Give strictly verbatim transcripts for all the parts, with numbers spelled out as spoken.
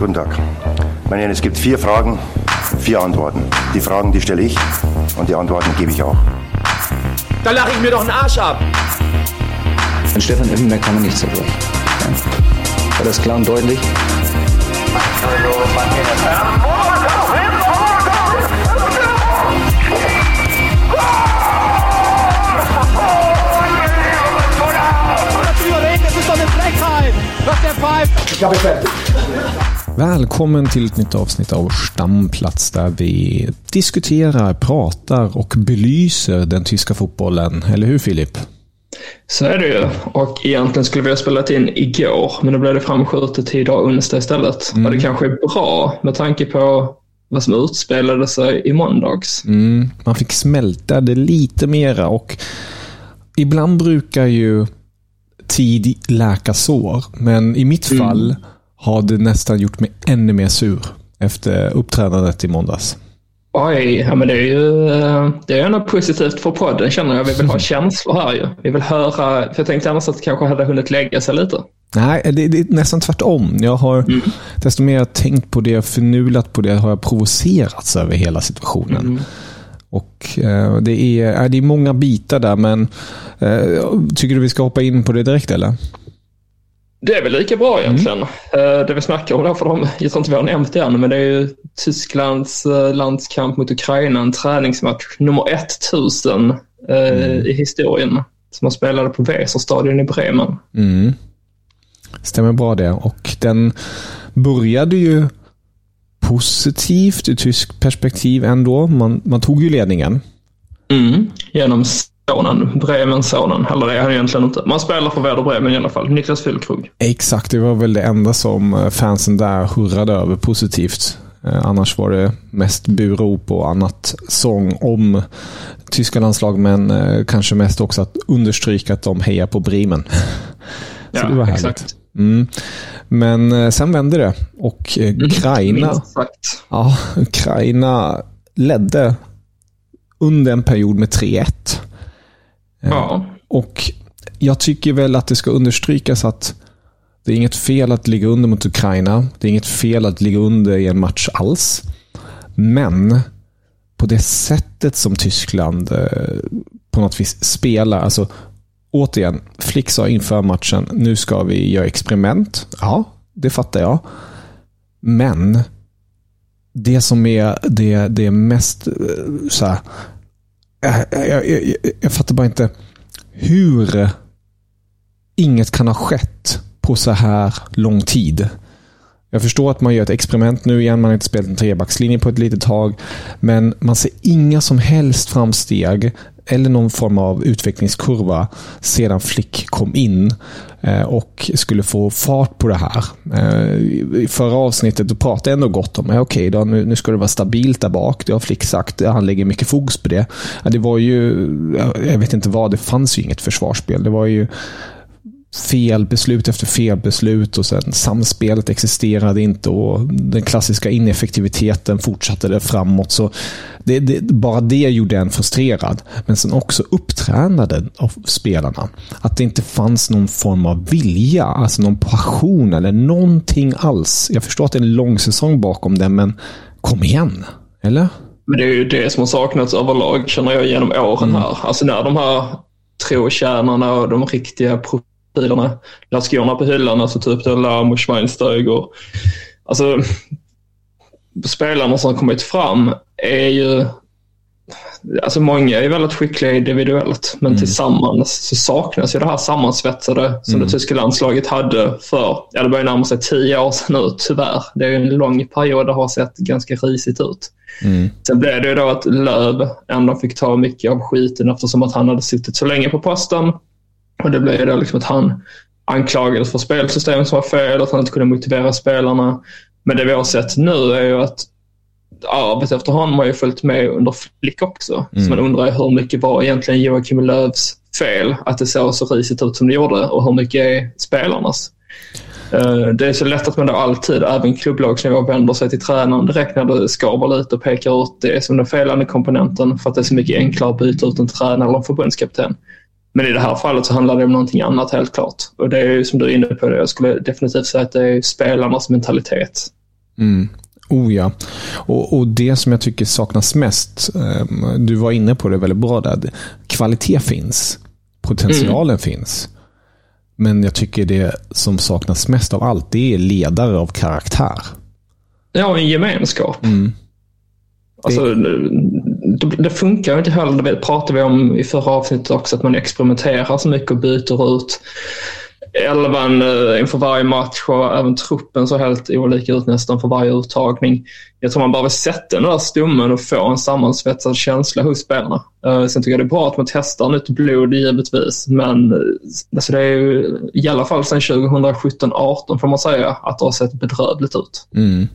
Guten Tag. Meine Herren, es gibt vier Fragen, vier Antworten. Die Fragen, die stelle ich und die Antworten gebe ich auch. Da lache ich mir doch einen Arsch ab. Von Stefan Irwin-Macken kann man nichts erwarten. War das klar und deutlich? Välkommen till ett nytt avsnitt av Stamplats där vi diskuterar, pratar och belyser den tyska fotbollen. Eller hur, Filip? Så är det ju, och egentligen skulle vi ha spelat in igår, men då blev det framskjutet till idag onsdag istället. Mm. Och det kanske är bra med tanke på vad som utspelade sig i måndags. Mm. Man fick smälta det lite mera, och ibland brukar ju tid läka sår, men i mitt mm. fall har det nästan gjort mig ännu mer sur efter uppträdandet i måndags. Oj, ja, men det är ju det är något positivt för podden, känner jag. Vi vill ha känslor här ju. Vi vill höra, för jag tänkte annars att det kanske hade hunnit lägga sig lite. Nej, det, det är nästan tvärtom. Jag har mm. desto mer tänkt på det, förnulat på det, har jag provocerats över hela situationen. Mm. Och eh, det, är, det är många bitar där, men eh, tycker du vi ska hoppa in på det direkt eller? Det är väl lika bra egentligen. Mm. Det vi snackar om där, för de, jag tror inte vi har nämnt det än, men det är ju Tysklands landskamp mot Ukraina, en träningsmatch nummer ett tusen mm. i historien, som man spelade på Weserstadion i Bremen. Mm. Stämmer bra det. Och den började ju positivt i tysk perspektiv ändå. Man, man tog ju ledningen. Mm, genom sonen, Bremen-sonen. Eller det är han egentligen inte. Man spelar för Werder Bremen i alla fall. Niclas Füllkrug. Exakt, det var väl det enda som fansen där hurrade över positivt. Eh, annars var det mest burop och annat sång om tyska landslag, men eh, kanske mest också att understryka att de hejar på Bremen. Så ja, det var härligt. Exakt. Mm. Men eh, sen vände det, och eh, Ukraina, ja, Ukraina ledde under en period med tre ett. Eh, ja. Och jag tycker väl att det ska understrykas att det är inget fel att ligga under mot Ukraina. Det är inget fel att ligga under i en match alls. Men på det sättet som Tyskland eh, på något vis spelar, alltså återigen, Flick sa inför matchen, nu ska vi göra experiment. Ja, det fattar jag. Men det som är det, det är mest så här, jag, jag, jag, jag fattar bara inte hur inget kan ha skett på så här lång tid. Jag förstår att man gör ett experiment nu igen, man har inte spelat en trebackslinje på ett litet tag, men man ser inga som helst framsteg eller någon form av utvecklingskurva sedan Flick kom in och skulle få fart på det här. I förra avsnittet då pratade jag ändå gott om, okej okay, då nu ska det vara stabilt där bak, det har Flick sagt, han lägger mycket fokus på det. Det var ju, jag vet inte vad, det fanns ju inget försvarsspel, det var ju fel beslut efter fel beslut, och sen samspelet existerade inte, och den klassiska ineffektiviteten fortsatte det framåt. Så det, det, bara det gjorde en frustrerad, men sen också upptränade av spelarna, att det inte fanns någon form av vilja, alltså någon passion eller någonting alls. Jag förstår att det är en lång säsong bakom det, men kom igen, eller? Men det är ju det som har saknats överlag, känner jag, genom åren här. Mm. Alltså när de här trotjänarna och de riktiga pro- bilarna, lade skorna på hyllan, alltså typ det Lahm och Schweinsteiger, alltså spelarna som kommit fram är ju alltså många är väldigt skickliga individuellt, men mm. tillsammans så saknas ju det här sammansvetsade som mm. det tyska landslaget hade för, ja, det börjar närma sig tio år sedan ut, tyvärr. Det är ju en lång period, det har sett ganska risigt ut. Mm. Sen blev det ju då att Löv ändå fick ta mycket av skiten eftersom att han hade suttit så länge på posten, och det blev ju då liksom att han anklagades för spelsystem som var fel, att han inte kunde motivera spelarna. Men det vi har sett nu är ju att arbetet efter honom har ju följt med under Flick också. Mm. Så man undrar hur mycket var egentligen Joachim Löws fel att det såg så risigt ut som det gjorde, och hur mycket är spelarnas? Det är så lätt att man då alltid, även klubblagsnivå, vänder sig till tränaren direkt när det skavar lite och pekar ut det som den felande komponenten, för att det är så mycket enklare att byta ut en tränare eller en förbundskapten. Men i det här fallet så handlar det om någonting annat helt klart. Och det är ju som du är inne på det, jag skulle definitivt säga att det är spelarnas mentalitet. Mm. Oh ja, och, och det som jag tycker saknas mest, du var inne på det väldigt bra där, kvalitet finns, potentialen mm. finns, men jag tycker det som saknas mest av allt, det är ledare av karaktär. Ja, en gemenskap. Mm. Alltså, det, det funkar ju inte heller, det pratade vi om i förra avsnittet också, att man experimenterar så mycket och byter ut elvan inför varje match, och även truppen så helt olika ut nästan för varje uttagning. Jag tror man bara vill sätta den där stummen och få en sammansvetsad känsla hos spelarna. Sen tycker jag det är bra att man testar nytt blod givetvis, men alltså det är ju i alla fall sedan tjugosjutton arton får man säga att det har sett bedrövligt ut. Mm.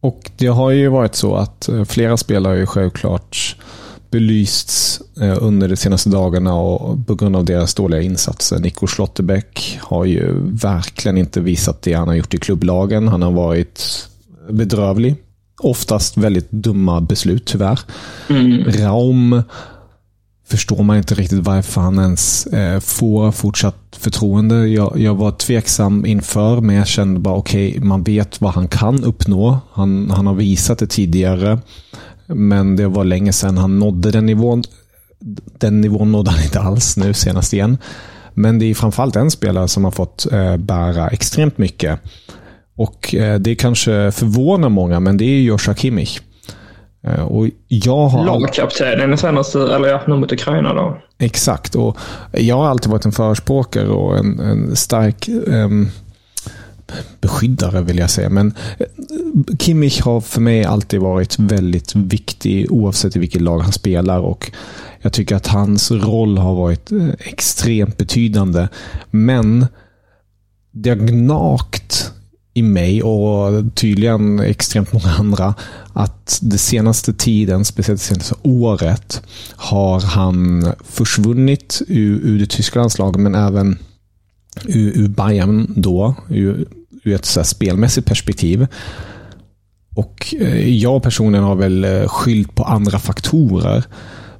Och det har ju varit så att flera spelare ju självklart belysts under de senaste dagarna och på grund av deras dåliga insatser. Nico Schlotterbeck har ju verkligen inte visat det han har gjort i klubblagen. Han har varit bedrövlig. Oftast väldigt dumma beslut, tyvärr. Mm. Raum förstår man inte riktigt varför han ens får fortsatt förtroende. Jag, jag var tveksam inför, men jag kände bara okej, okay, man vet vad han kan uppnå. Han, han har visat det tidigare. Men det var länge sedan han nådde den nivån. Den nivån nådde han inte alls nu senast igen. Men det är framförallt en spelare som har fått bära extremt mycket. Och det kanske förvånar många, men det är Joshua Kimmich. Och jag har... Lagkapten, senaste, eller jag har mot Ukraina då. Exakt, och jag har alltid varit en förespråkare och en, en stark... Um, beskyddare vill jag säga, men Kimmich har för mig alltid varit väldigt viktig oavsett i vilket lag han spelar, och jag tycker att hans roll har varit extremt betydande, men det har gnagt i mig och tydligen extremt många andra att den senaste tiden, speciellt det senaste året, har han försvunnit ur, ur det tyska landslaget, men även ur, ur Bayern då, ur ur ett så här spelmässigt perspektiv. Och jag personligen har väl skyllt på andra faktorer,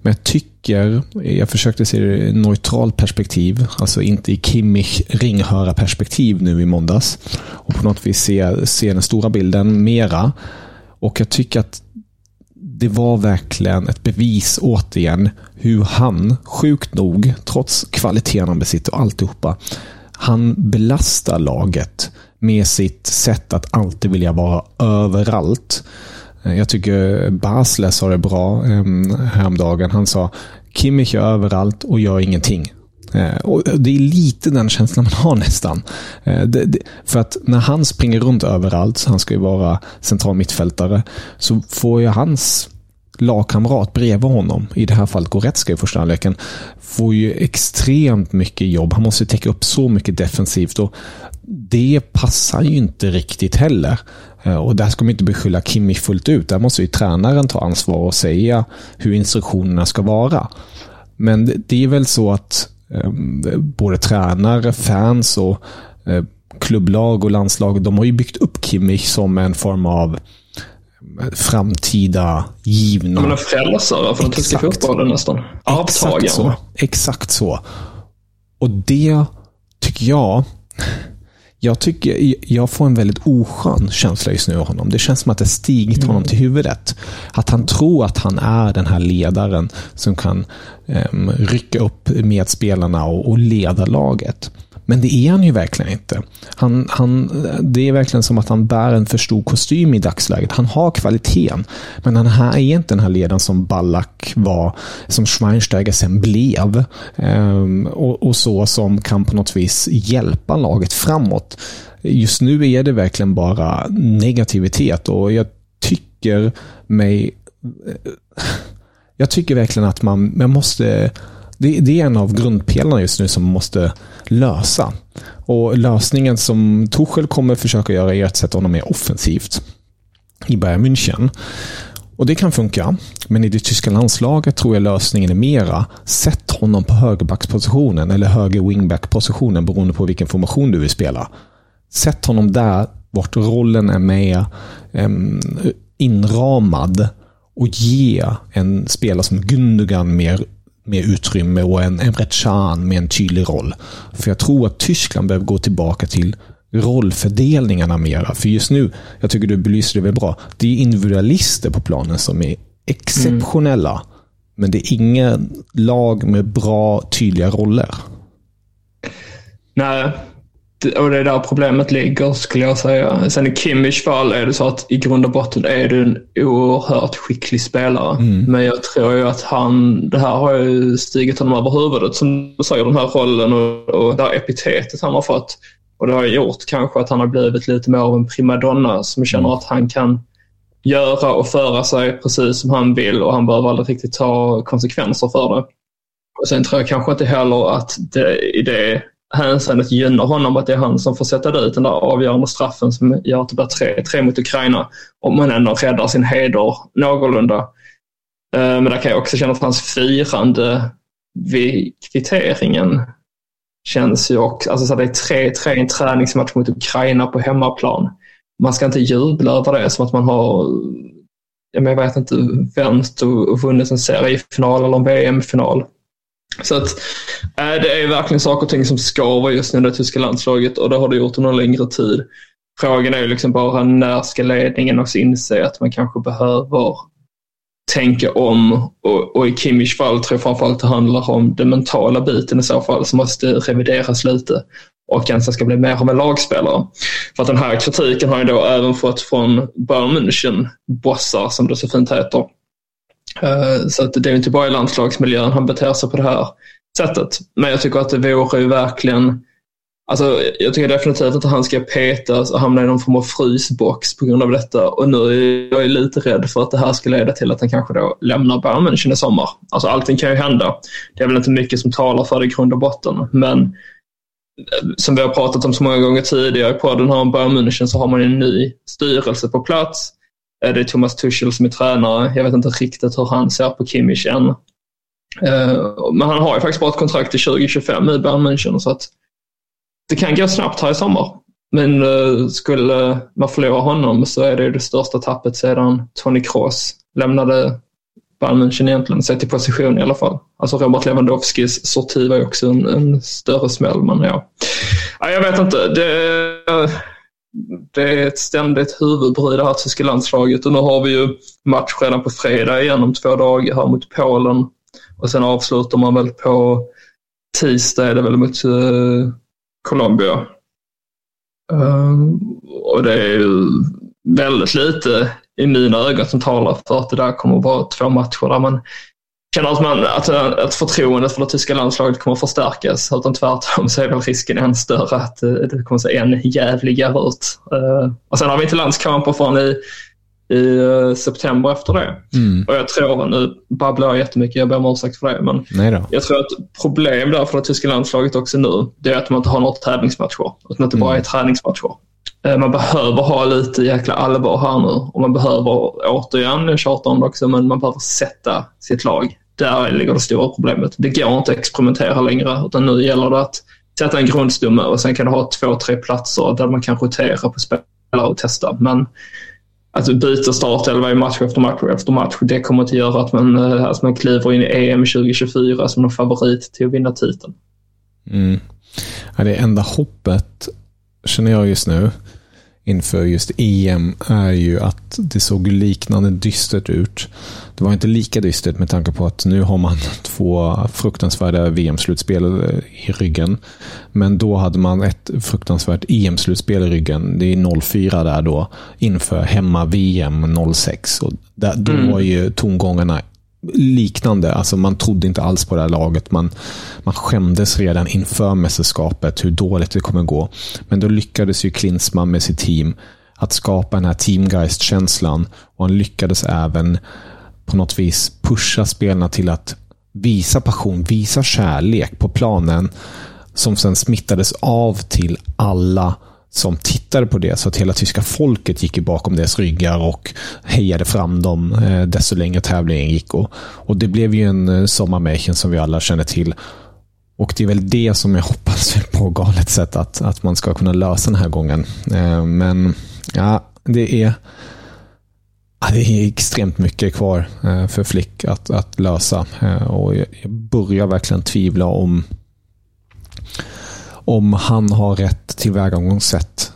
men jag tycker, jag försökte se det i neutralt perspektiv, alltså inte i Kimmich ringhöra perspektiv nu i måndags, och på något vis se, se den stora bilden mera, och jag tycker att det var verkligen ett bevis återigen hur han, sjukt nog, trots kvaliteten han besitter och alltihopa, han belastar laget med sitt sätt att alltid vilja vara överallt. Jag tycker Basler sa det bra häromdagen. Han sa, Kimmich är överallt och gör ingenting. Och det är lite den känslan man har nästan. Det, det, för att när han springer runt överallt, så han ska ju vara central mittfältare, så får ju hans lagkamrat bredvid honom, i det här fallet Goretzka i första anläken, får ju extremt mycket jobb. Han måste täcka upp så mycket defensivt, och det passar ju inte riktigt heller. Och där ska man inte beskylla Kimmich fullt ut. Där måste ju tränaren ta ansvar och säga hur instruktionerna ska vara. Men det är väl så att både tränare, fans och klubblag och landslag, de har ju byggt upp Kimmich som en form av framtida givna. Men en frälsare för den tyska fotbollen nästan. Avtagen. Exakt så. Exakt så. Och det tycker jag jag tycker jag får en väldigt oskön känsla just nu av honom. Det känns som att det stigit mm. honom till huvudet. Att han tror att han är den här ledaren som kan um, rycka upp medspelarna och, och leda laget. Men det är han ju verkligen inte. Han, han, det är verkligen som att han bär en för stor kostym i dagsläget. Han har kvaliteten, men han här är inte den här ledaren som Ballack var, som Schweinsteiger sen blev. Ehm, och, och så som kan på något vis hjälpa laget framåt. Just nu är det verkligen bara negativitet, och jag tycker mig... Jag tycker verkligen att man, man måste... Det, det är en av grundpelarna just nu som måste lösa. Och lösningen som Tuchel kommer försöka göra är att sätta honom mer offensivt i Bayern München. Och det kan funka, men i det tyska landslaget tror jag lösningen är mera sätt honom på högerbackspositionen eller höger wingbackpositionen beroende på vilken formation du vill spela. Sätt honom där vart rollen är med um, inramad och ge en spelare som Gundogan mer med utrymme och en, en Rechan med en tydlig roll. För jag tror att Tyskland behöver gå tillbaka till rollfördelningarna mera. För just nu, jag tycker du belyser det väl bra, det är individualister på planen som är exceptionella. Mm. Men det är inga lag med bra, tydliga roller. Nej, och det är där problemet ligger, skulle jag säga. Sen i Kimmichs fall är det så att i grund och botten är du en oerhört skicklig spelare. Mm. Men jag tror ju att han, det här har ju stigit honom över huvudet, som du säger, den här rollen och, och det här epitetet han har fått. Och det har gjort kanske att han har blivit lite mer av en primadonna som känner mm. att han kan göra och föra sig precis som han vill, och han behöver aldrig riktigt ta konsekvenser för det. Och sen tror jag kanske inte heller att det i det hänseendet gynnar honom att det är han som får sätta dit den där avgörande straffen som gör att det blir tre, tre mot Ukraina, om man ändå räddar sin heder någorlunda. Men där kan jag också känna att hans firande vid kvitteringen känns ju också, alltså så det är tre, tre en träningsmatch mot Ukraina på hemmaplan. Man ska inte jubla över det som att man har, jag vet inte, vänt och vunnit en seriefinal eller en V M-final. Så att, äh, det är verkligen saker och ting som skavar just nu det tyska landslaget, och det har det gjort under en längre tid. Frågan är ju liksom bara när ska ledningen också inse att man kanske behöver tänka om, och, och i Kimmichs fall tror jag framförallt det handlar om den mentala biten i så fall som måste revideras lite och kanske ska bli mer av en lagspelare. För att den här kritiken har ju då även fått från Bayern München bossar, som det så fint heter. Så att det är inte bara i landslagsmiljön han beter sig på det här sättet. Men jag tycker att det vore ju verkligen, alltså jag tycker definitivt att han ska petas och hamna i någon form av frysbox på grund av detta. Och nu är jag lite rädd för att det här ska leda till att han kanske då lämnar Bayern München i sommar. Alltså allting kan ju hända. Det är väl inte mycket som talar för det i grund och botten. Men som vi har pratat om så många gånger tidigare på den här Bayern München, så har man en ny styrelse på plats. Det är Thomas Tuchel som är tränare. Jag vet inte riktigt hur han ser på Kimmich än. Men han har ju faktiskt bara ett kontrakt till tjugo tjugofem i Bayern München, så att det kan gå snabbt här i sommar. Men skulle man förlora honom så är det det största tappet sedan Toni Kroos lämnade Bayern München egentligen, sett i position i alla fall. Alltså Robert Lewandowskis sorti var ju också en, en större smäll, men ja. Jag vet inte, det... Det är ett ständigt huvudbry det här tyska landslaget, och nu har vi ju match redan på fredag igen om två dagar här mot Polen, och sen avslutar man väl på tisdag är det väl mot eh, Colombia. Um, och det är ju väldigt lite i mina ögon som talar för att det där kommer att vara två matcher där man känner att, man, att, att förtroendet för det tyska landslaget kommer att förstärkas. Utan tvärtom så är väl risken än större att det kommer att se än jävligare ut. Uh, och sen har vi inte landskamper förrän i, i uh, september efter det. Mm. Och jag tror, nu babblar jag jättemycket, jag ber om ursäkt för det. Men Nej då. jag tror att problem där för det tyska landslaget också nu, det är att man inte har några tävlingsmatcher. Utan att det bara är träningsmatcher. Uh, man behöver ha lite jäkla allvar här nu. Och man behöver, återigen, jag tjatar om det också, men man behöver sätta sitt lag. Där ligger det stora problemet. Det går inte att experimentera längre, utan nu gäller det att sätta en grundstomme och sen kan du ha två, tre platser där man kan rotera på spelare och testa. Men att du byter startelva i match efter match efter match, det kommer att göra att man, att man kliver in i E M tjugo tjugofyra som en favorit till att vinna titeln. Mm. Ja, det enda hoppet känner jag just nu inför just E M är ju att det såg liknande dystert ut. Det var inte lika dystert med tanke på att nu har man två fruktansvärda V M-slutspel i ryggen. Men då hade man ett fruktansvärt E M-slutspel i ryggen. Det är noll fyra där då inför hemma V M noll sex. Och där, då mm. var ju tongångarna liknande, alltså man trodde inte alls på det här laget, man, man skämdes redan inför mästerskapet hur dåligt det kommer gå, men då lyckades ju Klinsmann med sitt team att skapa den här teamgeist-känslan, och han lyckades även på något vis pusha spelarna till att visa passion, visa kärlek på planen, som sen smittades av till alla som tittade på det, så att hela tyska folket gick bakom deras ryggar och hejade fram dem eh, desto längre tävlingen gick, och, och det blev ju en sommarmärken som vi alla känner till, och det är väl det som jag hoppas på galet sätt att, att man ska kunna lösa den här gången, eh, men ja, det är ja, det är extremt mycket kvar eh, för Flick att, att lösa, eh, och jag, jag börjar verkligen tvivla om om han har rätt tillvägagångssätt.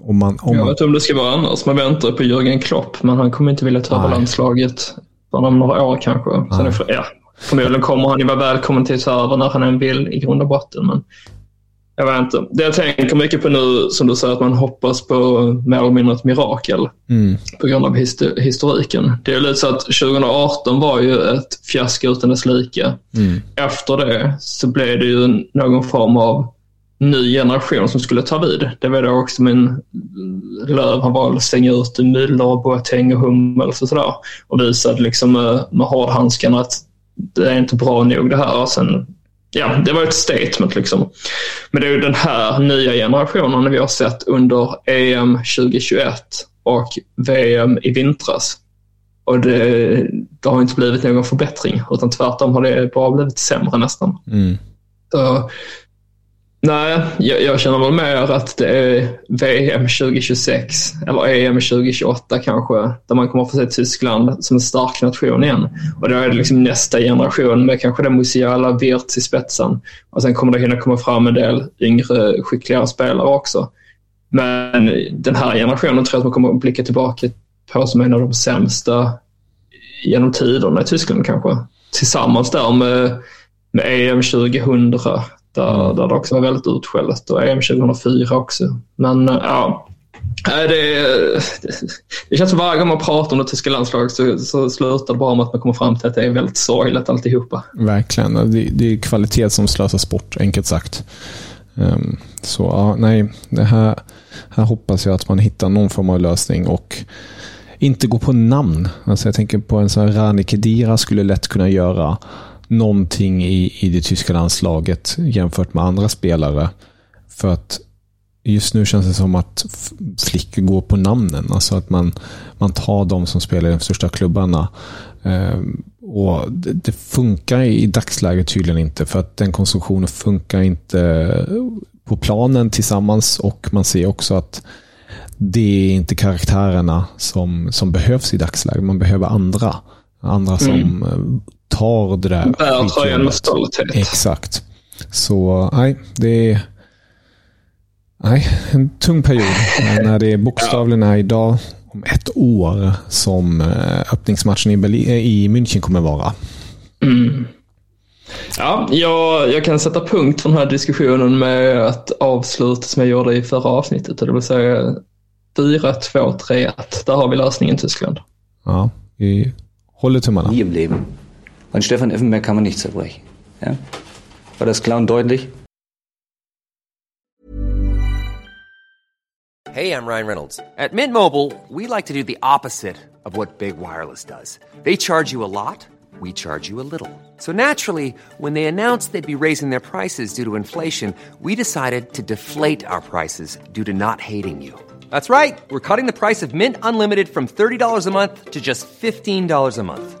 Om man, om jag vet inte om det ska vara annars. Man väntar på Jürgen Klopp, men han kommer inte vilja ta över landslaget för några år kanske. Sen för, ja, förmodligen kommer han ju vara välkommen till server när han än vill i grund och botten. Men jag vet inte. Det jag tänker mycket på nu, som du säger, att man hoppas på mer eller mindre ett mirakel mm. på grund av histor- historiken. Det är ju lite så att tjugo arton var ju ett fiasko utan dess like. Mm. Efter det så blev det ju någon form av ny generation som skulle ta vid. Det var då också min Löv, han valde att stänga ut Müller, Boateng och Hummels och sådär, och visade liksom med, med hårdhandskarna att det är inte bra nog det här. Och sen, ja, det var ett statement liksom. Men det är ju den här nya generationen vi har sett under E M tjugo tjugoett och V M i vintras, och det, det har inte blivit någon förbättring, utan tvärtom har det bara blivit sämre nästan. Mm. Så nej, jag, jag känner väl mer att det är V M tjugo tjugosex eller E M tjugo tjugoåtta kanske, där man kommer att få se Tyskland som en stark nation igen. Och då är det liksom nästa generation med kanske den Musiala, Wirtz i spetsen. Och sen kommer det hinna komma fram en del yngre, skickligare spelare också. Men den här generationen tror jag att man kommer att blicka tillbaka på som en av de sämsta genom tiderna i Tyskland kanske. Tillsammans där med, med E M tjugohundra Där, där det också var väldigt utskället, och E M tjugohundrafyra också. Men ja, det, det känns som varje gång man pratar om det tyska landslaget så, så slutar det bara med att man kommer fram till att det är väldigt sorgligt alltihopa. Verkligen, det, det är kvalitet som slösas bort, enkelt sagt. Um, så ja, nej, det här, här hoppas jag att man hittar någon form av lösning och inte gå på namn. Alltså jag tänker på en sån här Rani Kedira skulle lätt kunna göra någonting i, i det tyska landslaget jämfört med andra spelare, för att just nu känns det som att Flick går på namnen, alltså att man, man tar de som spelar i de största klubbarna, eh, och det, det funkar i dagsläget tydligen inte, för att den konstruktionen funkar inte på planen tillsammans, och man ser också att det är inte karaktärerna som, som behövs i dagsläget, man behöver andra andra som mm. tar det där. Där tar jag en stolthet. Exakt. Så nej, det är nej, en tung period när det är bokstavligen här idag om ett år som öppningsmatchen i, Berlin, i München kommer vara. Mm. Ja, jag, jag kan sätta punkt för den här diskussionen med att avsluta som jag gjorde i förra avsnittet, och det vill säga fyra två tre ett. Där har vi lösningen i Tyskland. Ja, vi håller tummarna. I im Leben. An Stefan Effenberg kann man nicht zerbrechen. Ja? War das klar und deutlich? Hey, I'm Ryan Reynolds. At Mint Mobile, we like to do the opposite of what Big Wireless does. They charge you a lot, we charge you a little. So naturally, when they announced they'd be raising their prices due to inflation, we decided to deflate our prices due to not hating you. That's right. We're cutting the price of Mint Unlimited from thirty dollars a month to just fifteen dollars a month.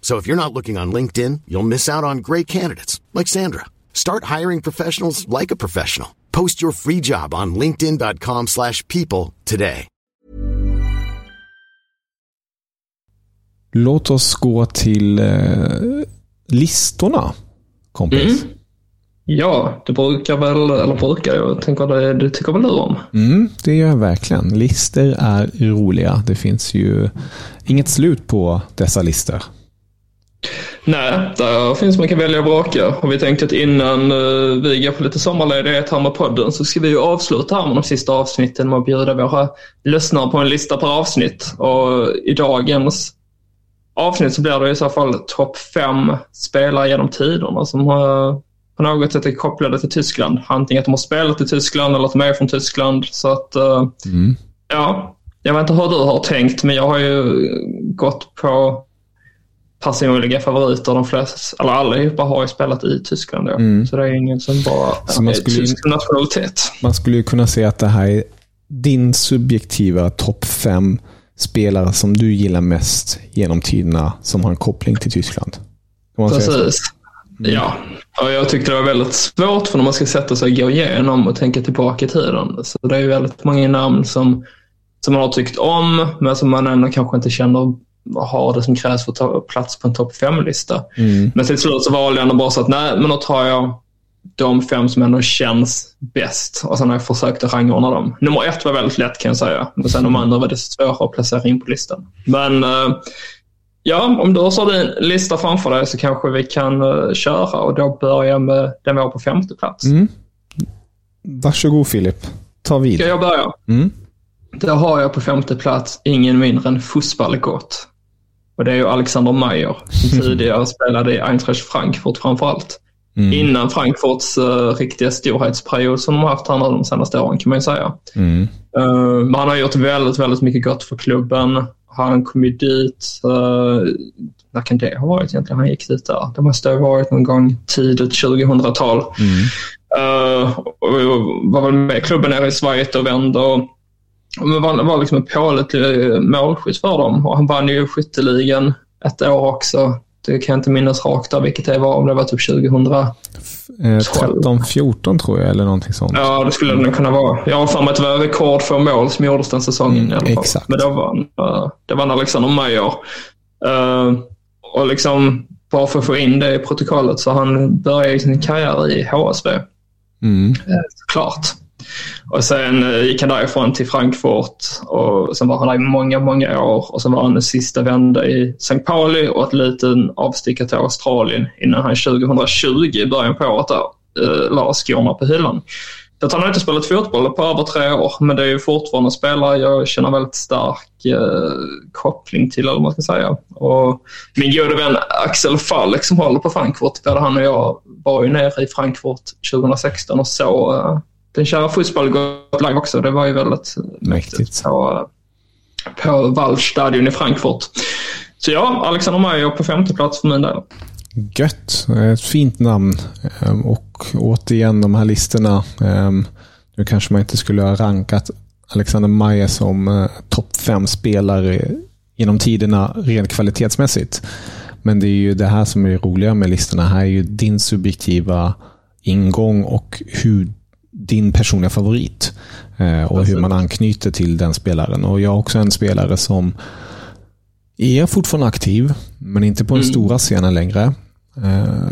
So if you're not looking on LinkedIn, you'll miss out on great candidates like Sandra. Start hiring professionals like a professional. Post your free job on linkedin dot com slash people today. Låt oss gå till eh, listorna, kompis. Mm. Ja, du brukar väl, eller brukar, jag tänker att du tycker väl du om. Mm, det gör jag verkligen. Listor är roliga. Det finns ju inget slut på dessa listor. Nej, där finns mycket välja och braka. Och vi tänkte att innan vi går på lite sommarledighet här med podden så ska vi ju avsluta här med de sista avsnitten med att bjuda våra lyssnare på en lista per avsnitt. Och i dagens avsnitt så blir det i så fall topp fem spelare genom tiderna som har på något sätt är kopplade till Tyskland. Antingen att de har spelat i Tyskland eller att de är från Tyskland. Så att, mm. ja, jag vet inte hur du har tänkt, men jag har ju gått på personliga favoriter. De flesta, eller allihopa, har ju spelat i Tyskland. Ja. Mm. Så det är ingen som bara så man skulle, tysk nationalitet. Man skulle ju kunna säga att det här är din subjektiva topp fem spelare som du gillar mest genom tiderna som har en koppling till Tyskland. Precis. Mm. Ja, och jag tyckte det var väldigt svårt för när man ska sätta sig och gå igenom och tänka tillbaka i tiden. Så det är ju väldigt många namn som, som man har tyckt om men som man ändå kanske inte känner har det som krävs för att ta plats på en topp fem-lista. Mm. Men till slut så valde jag ändå bara så att nej, men då tar jag de fem som ändå känns bäst och sen har jag försökt att rangordna dem. Nummer ett var väldigt lätt, kan jag säga. Men sen de andra var det svårare att placera in på listan. Men ja, om du har din lista framför dig så kanske vi kan uh, köra och då börjar med den vi har på femte plats. Mm. Varsågod Filip, ta vid. Ska jag börja? Mm. Då har jag på femte plats ingen mindre än Fußballgott. Och det är ju Alexander Meier som tidigare spelade i Eintracht Frankfurt framförallt. Mm. Innan Frankfurts uh, riktiga storhetsperiod som de har haft här de senaste åren, kan man ju säga. Mm. Uh, men han har gjort väldigt, väldigt mycket gott för klubben. Han kom ju dit, uh, när kan det ha varit egentligen? Han gick dit där. Det måste ha varit någon gång tidigt tjugohundratal. Mm. Uh, och var väl med klubben nere i Sverige och vände. Och var, var liksom en pålitlig målskytt för dem. Och han vann ju skytteligan ett år också. Det kan jag inte minnas rakt där vilket det var, om det var typ tjugotretton fjorton tror jag, eller någonting sånt. Ja, det skulle det nog kunna vara. Jag har för mig att det var rekord för mål som gjordes den säsongen. Mm, exakt. Men det var, det var Alexander Meier. Och liksom, bara för att få in det i protokollet, så han började sin karriär i H S V. Mm. Såklart. Och sen gick han därifrån till Frankfurt och sen var han där i många, många år och sen var han den sista vända i São Paulo och ett litet avstickare till Australien innan han tjugotjugo i början på året äh, la skorna på hyllan. Så han har inte spelat fotboll på över tre år, men det är ju fortfarande spelare jag känner väldigt stark eh, koppling till, eller man ska säga. Och min gode vän Axel Falk som håller på Frankfurt, både han och jag var ju nere i Frankfurt tjugosexton och så eh, den kära Fußballgott live också. Det var ju väldigt mäktigt på, på Waldstadion i Frankfurt. Så ja, Alexander Meier på femte plats för min där. Gött, ett fint namn. Och återigen de här listorna. Nu kanske man inte skulle ha rankat Alexander Meier som topp fem spelare genom tiderna rent kvalitetsmässigt. Men det är ju det här som är roliga med listorna. Här är ju din subjektiva ingång och hur din personliga favorit och hur man anknyter till den spelaren. Och jag är också en spelare som är fortfarande aktiv men inte på den mm. stora scenen längre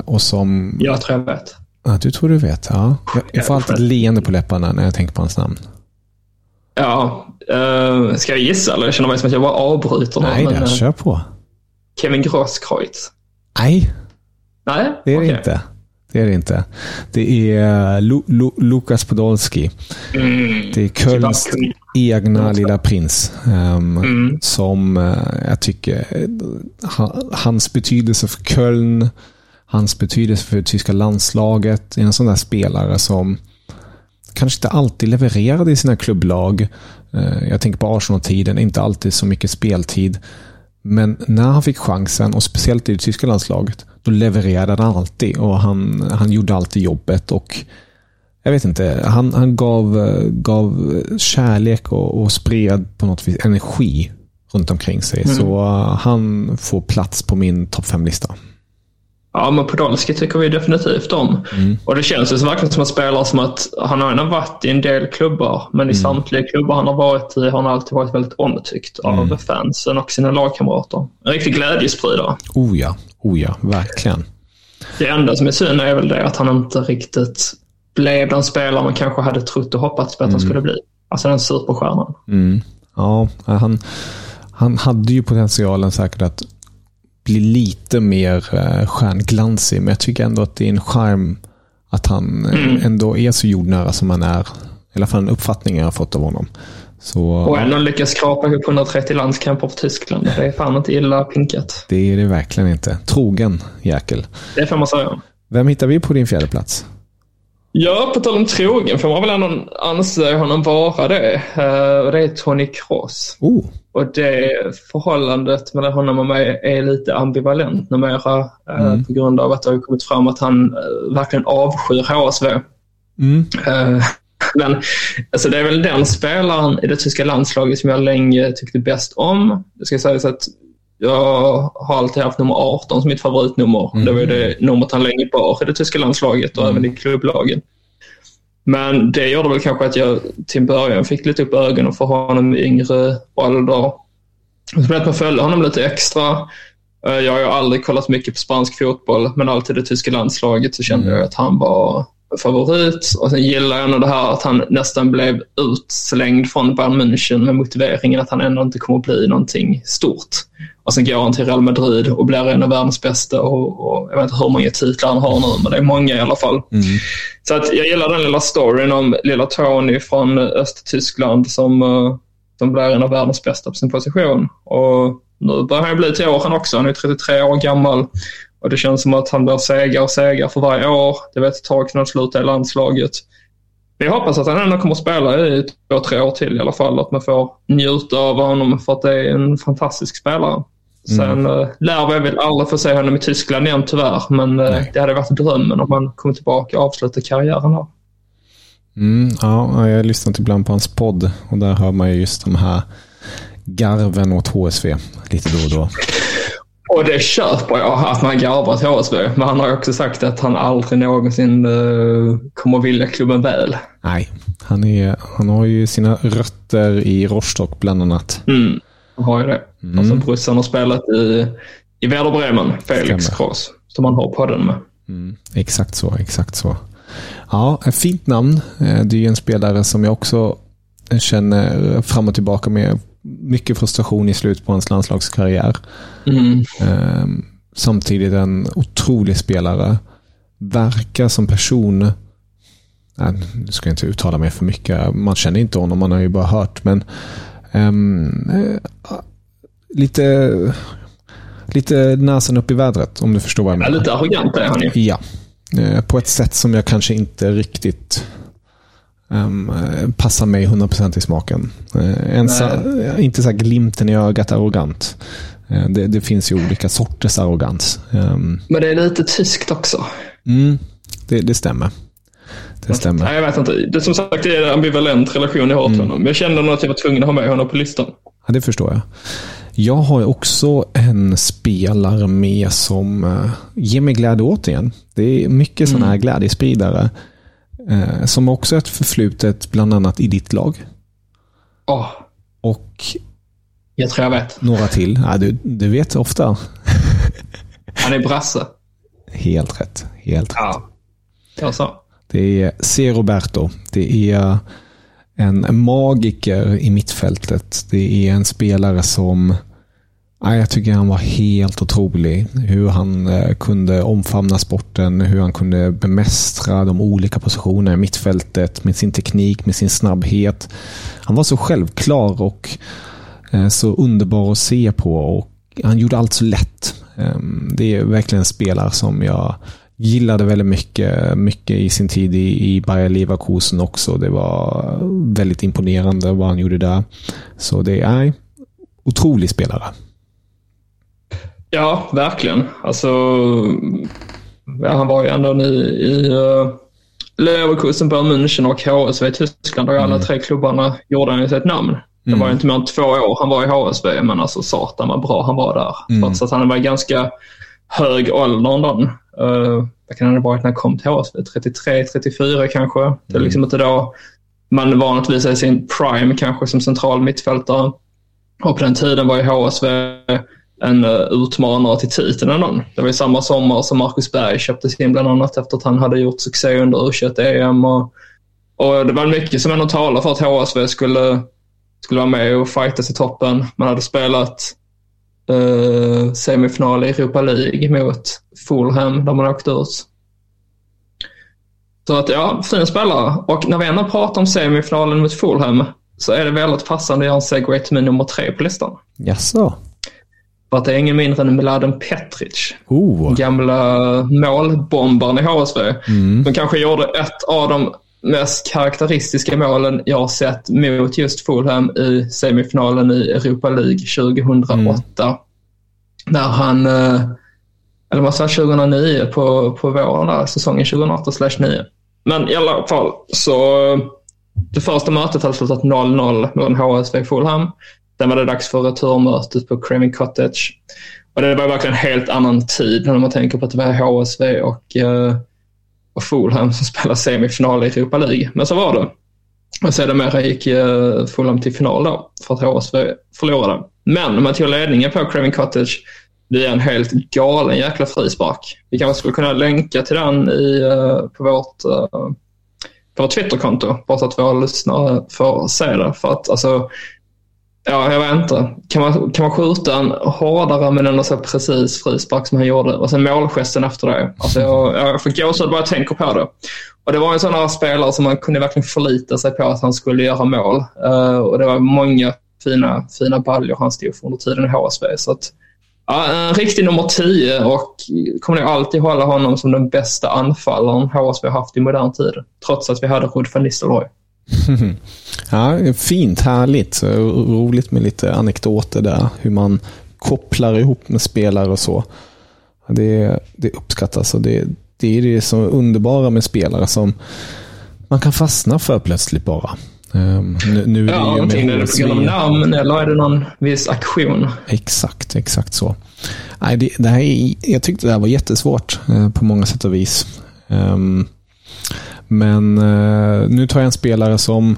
och som... Jag tror jag vet. Ja, du tror du vet, ja. Jag, jag får alltid leende på läpparna när jag tänker på hans namn. Ja, uh, ska jag gissa eller jag känner mig som att jag bara avbryter? Nej, det kör på. Kevin Grosskreutz. Nej. Nej, det är okay. inte. Det är det inte. Det är Lu- Lu- Lukas Podolski. Mm. Det är Kölns egna lilla prins. Um, mm. Som uh, jag tycker ha, hans betydelse för Köln, hans betydelse för tyska landslaget, är en sån där spelare som kanske inte alltid levererade i sina klubblag. Uh, jag tänker på Arsenal-tiden, inte alltid så mycket speltid. Men när han fick chansen, och speciellt i det tyska landslaget, då levererade han alltid och han, han gjorde alltid jobbet och jag vet inte, han, han gav, gav kärlek och, och spred på något vis energi runt omkring sig. Mm. Så uh, han får plats på min topp fem-lista. Ja, men Podolski tycker vi definitivt om. Mm. Och det känns ju så verkligen som en spelare som att han har varit i en del klubbar, men i mm. samtliga klubbar han har varit i har han alltid varit väldigt omtyckt av mm. fansen och sina lagkamrater. En riktig glädjespridare. Oh ja, oh ja, verkligen. Det enda som är synd är väl det att han inte riktigt blev den spelare man kanske hade trott och hoppats på att mm. han skulle bli. Alltså den superstjärnan. Mm. Ja, han, han hade ju potentialen säkert att blir lite mer stjärnglansig, men jag tycker ändå att det är en charm att han mm. ändå är så jordnära som han är, i alla fall en uppfattning jag har fått av honom. Så, och ändå lyckas skrapa upp hundratrettio landskamper på Tyskland. Det är fan inte illa pinkat. Det är det verkligen inte. Trogen jäkel. Det får man säga. Vem hittar vi på din fjärde plats? Ja, på tal om trogen får man väl ändå anse honom vara det. Det är Toni Kroos. Oh. Och det förhållandet mellan honom och mig är lite ambivalent numera mm. på grund av att det har kommit fram att han verkligen avskyr H S V. Mm. Men alltså det är väl den spelaren i det tyska landslaget som jag länge tyckte bäst om. Det ska sägas att jag har alltid haft nummer arton som mitt favoritnummer. Mm. Det var det numret han länge bar i det tyska landslaget och mm. även i klubblagen. Men det gjorde väl kanske att jag till början fick lite upp ögonen för honom i yngre ålder. Så att man följde honom lite extra. Jag har ju aldrig kollat mycket på spansk fotboll, men alltid det tyska landslaget så kände mm. jag att han var favorit. Och sen gillar jag nog det här att han nästan blev utslängd från Bayern München med motiveringen att han ändå inte kommer att bli någonting stort. Och sen går han till Real Madrid och blir en av världens bästa och, och jag vet inte hur många titlar han har nu, men det är många i alla fall. Mm. Så att jag gillar den lilla storyn om lilla Tony från Östtyskland som, som blir en av världens bästa på sin position. Och nu börjar han bli till åren också, han är trettiotre år gammal. Och det känns som att han blir seger och seger för varje år. Det var ett tag sedan han slutade i landslaget. Men jag hoppas att han ändå kommer att spela i två, tre år till i alla fall. Att man får njuta av honom för att det är en fantastisk spelare. Sen mm. lär vi väl aldrig få se honom i Tyskland igen tyvärr. Men nej, det hade varit drömmen om han kom tillbaka och avslutade karriären här. Mm, ja, jag har lyssnat ibland på hans podd. Och där hör man ju just de här garven åt H S V lite då och då. Och det köper jag att man garvar till H S V. Men han har också sagt att han aldrig någonsin uh, kommer vilja klubben väl. Nej, han, är, han har ju sina rötter i Rostock bland annat. Mm, han har ju det. Mm. Och så brorsan har spelat i, i Werder Bremen, Felix Kroos, som han har podden med. Mm, exakt så, exakt så. Ja, ett fint namn. Det är ju en spelare som jag också känner fram och tillbaka med mycket frustration i slut på hans landslagskarriär. Mm. Eh, samtidigt en otrolig spelare. Verkar som person... Nej, nu ska jag inte uttala mig för mycket. Man känner inte honom, man har ju bara hört. Men eh, lite lite näsan upp i vädret, om du förstår vad jag menar. Ja, lite arrogant är han ju. Ja, eh, på ett sätt som jag kanske inte riktigt... Um, passar mig hundra procent i smaken. Uh, ens, uh, inte så här glimten i ögat arrogant. Uh, det, det finns ju olika sorters arrogans. Um, Men det är lite tyskt också. Mm, det, det stämmer. Det stämmer. Nej, jag vet inte. Det, som sagt, det är en ambivalent relation jag har till mm. honom. Jag kände nog att jag var tvungen att ha med honom på listan. Ja, det förstår jag. Jag har också en spelare med som uh, ger mig glädje åt igen. Det är mycket sådana här mm. glädjespridare. Som också är ett förflutet bland annat i ditt lag. Ja. Oh. Och jag tror jag vet. Några till. Ja, du, du vet ofta. Han är brasse. Helt rätt. Helt rätt. Ja. Jag sa. Det är C. Roberto. Det är en magiker i mittfältet. Det är en spelare som... Ja, jag tycker han var helt otrolig. Hur han eh, kunde omfamna sporten, hur han kunde bemästra de olika positionerna i mittfältet med sin teknik, med sin snabbhet. Han var så självklar och eh, så underbar att se på, och han gjorde allt så lätt. Eh, det är verkligen en spelare som jag gillade väldigt mycket, mycket i sin tid i, i Bayer Leverkusen också. Det var väldigt imponerande vad han gjorde där. Så det är en otrolig spelare. Ja, verkligen. Alltså, ja, han var ju ändå i, i uh, Leverkusen, Bayern München och H S V i Tyskland, och alla tre klubbarna gjorde han ju sitt namn. Det var ju inte mer än två år han var i H S V, men alltså satan vad bra han var där. Mm. Trots att han var ganska hög åldern då. Uh, vad kan han ha varit när han kom till H S V? trettiotre, trettiofyra kanske. Mm. Det är liksom inte då man vanligtvis är i sin prime kanske som central mittfältare. Och på den tiden var ju H S V en uh, utmanare till titeln än någon. Det var ju samma sommar som Marcus Berg köptes in bland annat efter att han hade gjort succé under U tjugoett E M. Och, och det var mycket som ändå talade för att H S V skulle... skulle vara med och fightas i toppen. Man hade spelat eh, semifinal i Europa League mot Fulham där man åkte ut. Så att ja, fina spelare. Och när vi ändå pratar om semifinalen mot Fulham så är det väldigt passande att göra en segway till min nummer tre på listan. Jaså. För att det är ingen mindre än Mladen Petric. Oh. Gamla målbombaren i H S V. Mm. De kanske gjorde ett av de mest karaktäristiska målen jag har sett mot just Fulham i semifinalen i Europa League tjugohundraåtta. Mm. När han, eller vad sa tjugohundranio på, på våren, säsongen tjugohundraåtta nio. Men i alla fall, så det första mötet hade slutat noll noll mellan H S V och Fulham. Sen var det dags för returmötet på Craven Cottage. Och det var verkligen en helt annan tid när man tänker på att det var H S V och och Fulham som spelade semifinal i Europa League. Men så var det. Och sedermera gick Fulham till final då, för att H S V förlorade. Men man tog ledningen på Craven Cottage via en helt galen jäkla frispark. Vi kanske skulle kunna länka till den i, på vårt, på vårt Twitterkonto, bara så att våra lyssnare får se det. För att alltså, ja, jag vet inte. Kan man, kan man skjuta en hårdare men ändå så precis frispark som han gjorde? Och sen målgesten efter det. Alltså jag, jag får gå så att bara tänka på det. Och det var en sån här spelare som man kunde verkligen förlita sig på att han skulle göra mål. Uh, och det var många fina, fina baljor han stod för under tiden i H S V. Så att, ja, en riktig nummer tio, och kommer nog alltid hålla honom som den bästa anfallaren H S V haft i modern tid. Trots att vi hade Rud van Nistelrooy. Ja, fint, härligt, roligt med lite anekdoter där, hur man kopplar ihop med spelare och så. Det, det uppskattas, och det, det är det som är underbara med spelare som man kan fastna för plötsligt bara. Um, nu, nu är ja, det ju är det på grund av namn eller är det någon viss aktion? Exakt, exakt så. Nej, det, det här är, jag tyckte det här var jättesvårt eh, på många sätt och vis. Um, Men eh, nu tar jag en spelare som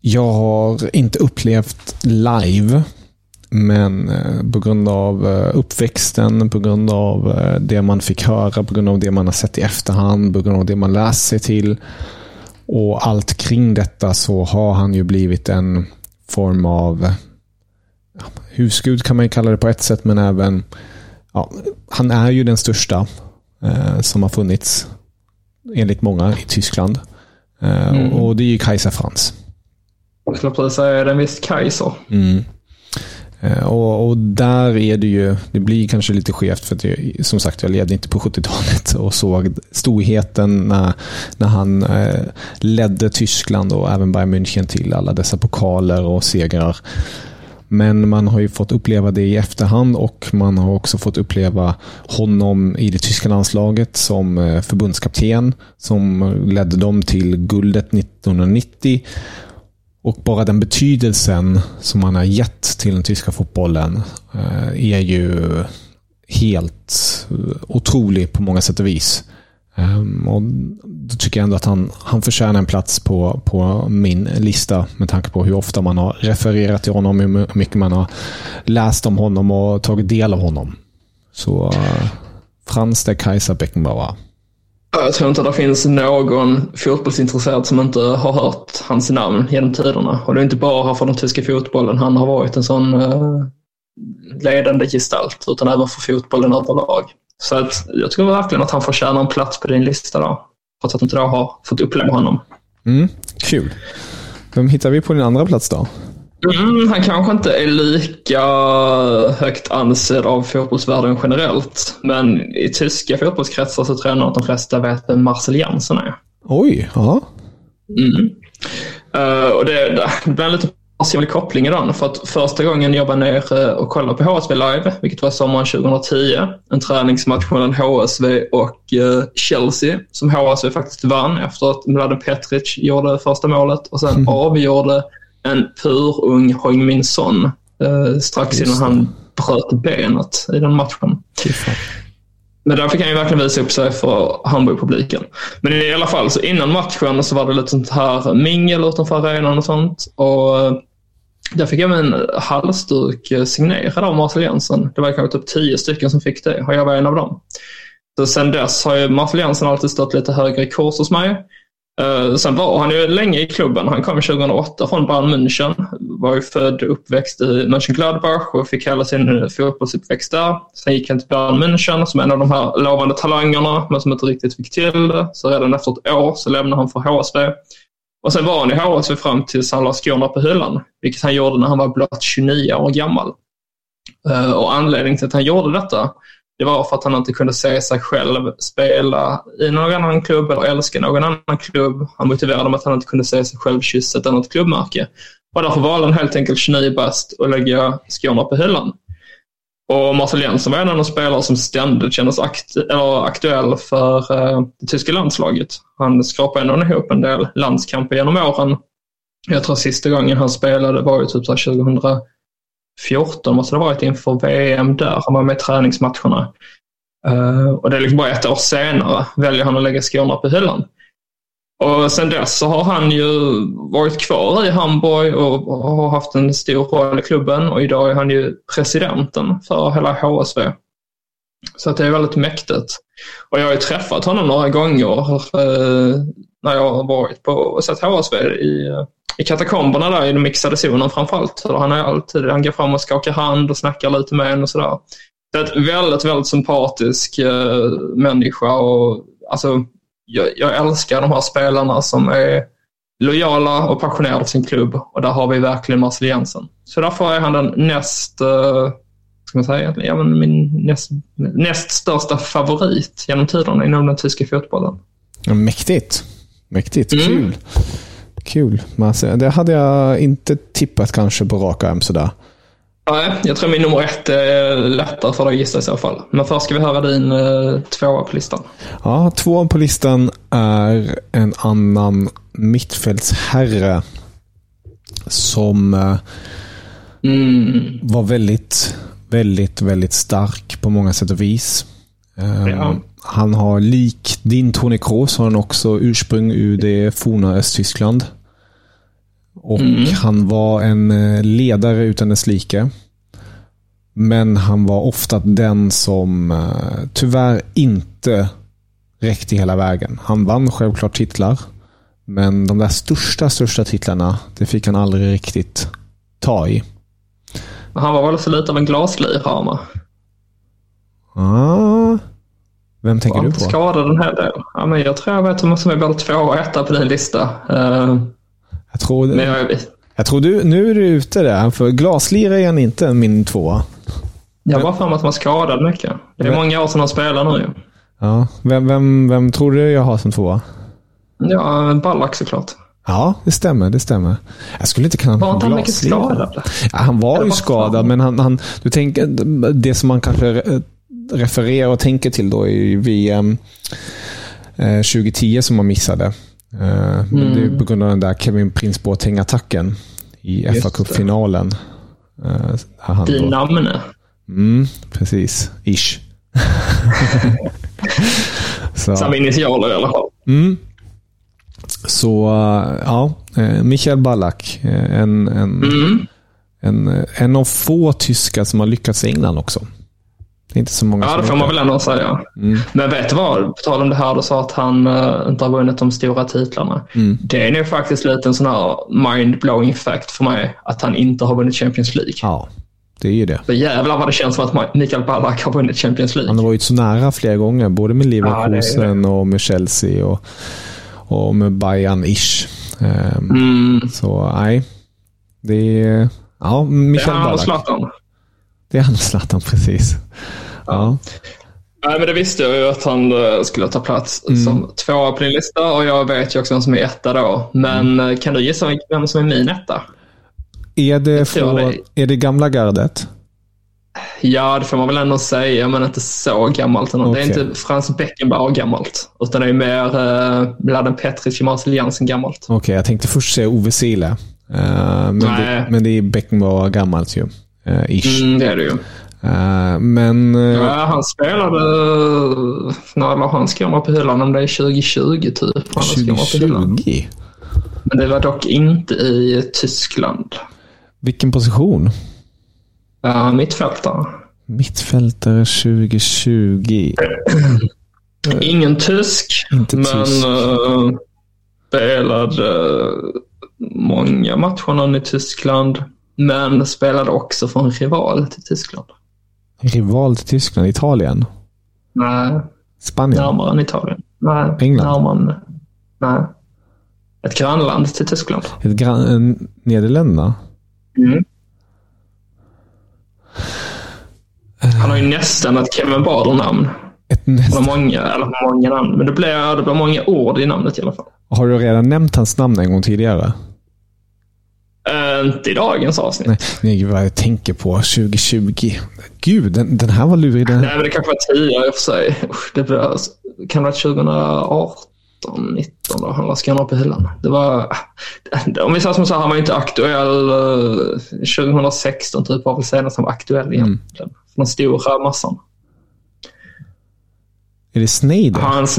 jag har inte upplevt live, men eh, på grund av eh, uppväxten, på grund av eh, det man fick höra, på grund av det man har sett i efterhand, på grund av det man läser sig till och allt kring detta, så har han ju blivit en form av ja, husgud kan man ju kalla det på ett sätt, men även ja, han är ju den största eh, som har funnits enligt många i Tyskland. Uh, mm. Och det är ju Kaiser Franz. Jag skulle precis säga den visst Kaiser. Mm. Uh, och, och där är det ju, det blir kanske lite skevt för att jag, som sagt, jag levde inte på sjuttiotalet och såg storheten när, när han uh, ledde Tyskland och även Bayern München till alla dessa pokaler och segrar. Men man har ju fått uppleva det i efterhand, och man har också fått uppleva honom i det tyska landslaget som förbundskapten som ledde dem till guldet nittonhundranittio, och bara den betydelsen som han har gett till den tyska fotbollen är ju helt otrolig på många sätt och vis. Och då tycker jag ändå att han, han förtjänar en plats på, på min lista, med tanke på hur ofta man har refererat till honom, hur mycket man har läst om honom och tagit del av honom. Så Franz der Kaiser Beckenbauer. Jag tror inte att det finns någon fotbollsintresserad som inte har hört hans namn genom tiderna. Och det är inte bara för den tyska fotbollen han har varit en sån uh, ledande gestalt, utan även för fotbollen överlag. Så att jag tycker verkligen att han förtjänar en plats på din lista då, för att inte jag har fått uppleva honom. Mm, kul. Vem hittar vi på din andra plats då? Mm, han kanske inte är lika högt ansedd av fotbollsvärlden generellt, men i tyska fotbollskretsar så tror jag att de flesta vet vem Marcell Jansen är. Oj, ja. Mm. Uh, och det, det blir lite Arsenal koppling idag, för att första gången jag var ner och kollade på H S V live, vilket var sommaren tjugohundratio, en träningsmatch mellan H S V och Chelsea som H S V faktiskt vann efter att Mladen Petric gjorde första målet och sen mm. avgjorde en purung Hojminson eh, strax innan han bröt benet i den matchen. Tiffa. Men där fick han ju verkligen visa upp sig för Hamburg-publiken. Men i alla fall, så innan matchen så var det lite sånt här mingel utanför arenan och sånt. Och där fick jag en halsduk signerad av Marcell Jansen. Det var kanske typ tio stycken som fick det, och jag var en av dem. Så sen dess har ju Marcell Jansen alltid stått lite högre i kurs hos mig. Sen var han ju länge i klubben. Han kom tjugohundraåtta från Bayern München. Var ju född och uppväxt i Mönchengladbach och fick hela sin fotbollsuppväxt där. Sen gick han till Bayern München som en av de här lovande talangerna, men som inte riktigt fick till det. Så redan efter ett år så lämnade han för H S V. Och sen var han i H S V fram tills han la skorna på hyllan, vilket han gjorde när han var blott tjugonio år gammal. Och anledningen till att han gjorde detta, det var för att han inte kunde se sig själv spela i någon annan klubb eller älska någon annan klubb. Han motiverade dem att han inte kunde se sig själv kyssa ett annat klubbmärke. Och därför valde han helt enkelt tjugonio bast och lägga skorna på hyllan. Och Marcell Jansen var en av de spelare som ständigt kändes akt- eller aktuell för eh, det tyska landslaget. Han skrapade ändå ihop en del landskamper genom åren. Jag tror sista gången han spelade var ju typ så här tjugohundrafjorton måste det ha varit inför V M där. Han var med i träningsmatcherna. Uh, och det är liksom bara ett år senare väljer han att lägga skorna på hyllan. Och sen dess så har han ju varit kvar i Hamburg och har haft en stor roll i klubben. Och idag är han ju presidenten för hela H S V. Så att det är väldigt mäktigt. Och jag har ju träffat honom några gånger eh, när jag har varit på och sett H S V i, i katakomberna där i den mixade zonen framförallt. Så han är alltid, han går fram och skakar hand och snackar lite med en och sådär. Det är en väldigt, väldigt sympatisk eh, människa och alltså... Jag, jag älskar de här spelarna som är lojala och passionerade för sin klubb. Och där har vi verkligen Marcell Jansen. Så därför är han den näst, eh, ska man säga, ja, men min näst, näst största favorit genom tiden inom den tyska fotbollen. Mäktigt. Mäktigt. Mm. Kul. Kul. Det hade jag inte tippat kanske på rak arm sådär. Nej, jag tror min nummer ett är lättare för dig att gissa i så fall. Men först ska vi höra din eh, tvåa på listan. Ja, tvåan på listan är en annan mittfältsherre som eh, mm. var väldigt, väldigt, väldigt stark på många sätt och vis. Eh, ja. Han har lik din Toni Kroos, har han också ursprung ur det forna Östtyskland. Och mm. han var en ledare utan dess like. Men han var ofta den som tyvärr inte räckte hela vägen. Han vann självklart titlar. Men de där största, största titlarna, det fick han aldrig riktigt ta i. Han var väl så lite av en glaslirama. Ah... Vem tänker du på? Skadade den här delen. Ja, men jag tror jag vet om som är väl två och etta på din lista. Uh... Jag tror, jag, jag tror du, nu är du ute där. För glaslira är han inte min tvåa. Jag var fram att man skadad mycket. Det är vem? Många år som han spelar nu. Ja. Vem, vem, vem tror du jag har som tvåa? Ja, Ballack såklart. Ja, det stämmer, det stämmer. Jag skulle inte kalla honom för glaslira. Han, skadad? Ja, han var ju skadad, men han, han, du tänker, det som man kanske refererar och tänker till då är V M tjugohundratio som man missade. Uh, mm. Men det är på grund av den där Kevin Prince Boateng-attacken i F A Cup-finalen. Uh, Din namn. Mm, precis. Ish. Så. Samma initialer i alla fall. Mm. Så, uh, ja. Uh, Michael Ballack. Uh, en, en, mm. en, uh, en av få tyskar som har lyckats i England också. Inte så många. Ja, det får man väl ändå säga. Mm. Men vet du vad? På tal om det här, du sa att han äh, inte har vunnit de stora titlarna. Mm. Det är nog faktiskt lite en sån här mind-blowing fact för mig att han inte har vunnit Champions League. Ja, det är ju det. Så jävlar vad det känns som att Michael Ballack har vunnit Champions League. Han har varit så nära flera gånger, både med Leverkusen ja, och med Chelsea och, och med Bayern-ish. Um, mm. Så nej, det är... Ja, Michael det är Ballack. Slatan. Det är han och Zlatan, precis. Ja. Nej, men det visste jag ju att han skulle ta plats mm. som tvåa på din lista. Och jag vet ju också vem som är etta då. Men mm. kan du gissa vem som är min etta? Är det, från, är det gamla gardet? Ja, det får man väl ändå säga, men inte så gammalt. Okay. Det är inte Franz Beckenbauer gammalt, utan det är mer eh, Mladen Petric och Marcell Jansen gammalt. Okej, okay, jag tänkte först säga Ove Sile. Uh, men, det, men det är Beckenbauer gammalt ju. Uh, ish. Mm, det är det ju. Uh, men, uh, ja, han spelade när var han skamma på hyllan, om det är tjugo tjugo typ. tjugo tjugo? Men det var dock inte i Tyskland. Vilken position? Uh, mittfältare. Mittfältare tjugo tjugo. Ingen tysk, inte men tysk. Uh, spelade många matcher i Tyskland, men spelade också för en rival till Tyskland. Rival till Tyskland? Italien? Nej. Spanien? Närmare än Italien. Nej. England? Närmare. Nej. Ett grannland till Tyskland. Ett gran... Nederländerna? Mm. Han har ju nästan ett Kevin Bader-namn. Ett nästan. Många, eller många namn. Men det blir, det blir många ord i namnet i alla fall. Har du redan nämnt hans namn en gång tidigare? Äh, inte i dagens avsnitt. Nej, nej, vad jag tänker på. tjugo tjugo. Gud, den, den här var lurig. Den... Nej, men det kanske var tio i och för sig. Usch, det blir, kan det vara tjugo arton nitton då? Han var skannar på hyllan. Det var... Om vi sa som så här, han var inte aktuell tjugo sexton typ av senast som var aktuell egentligen. Mm. Den stora massan. Är det Sneijder? Hans...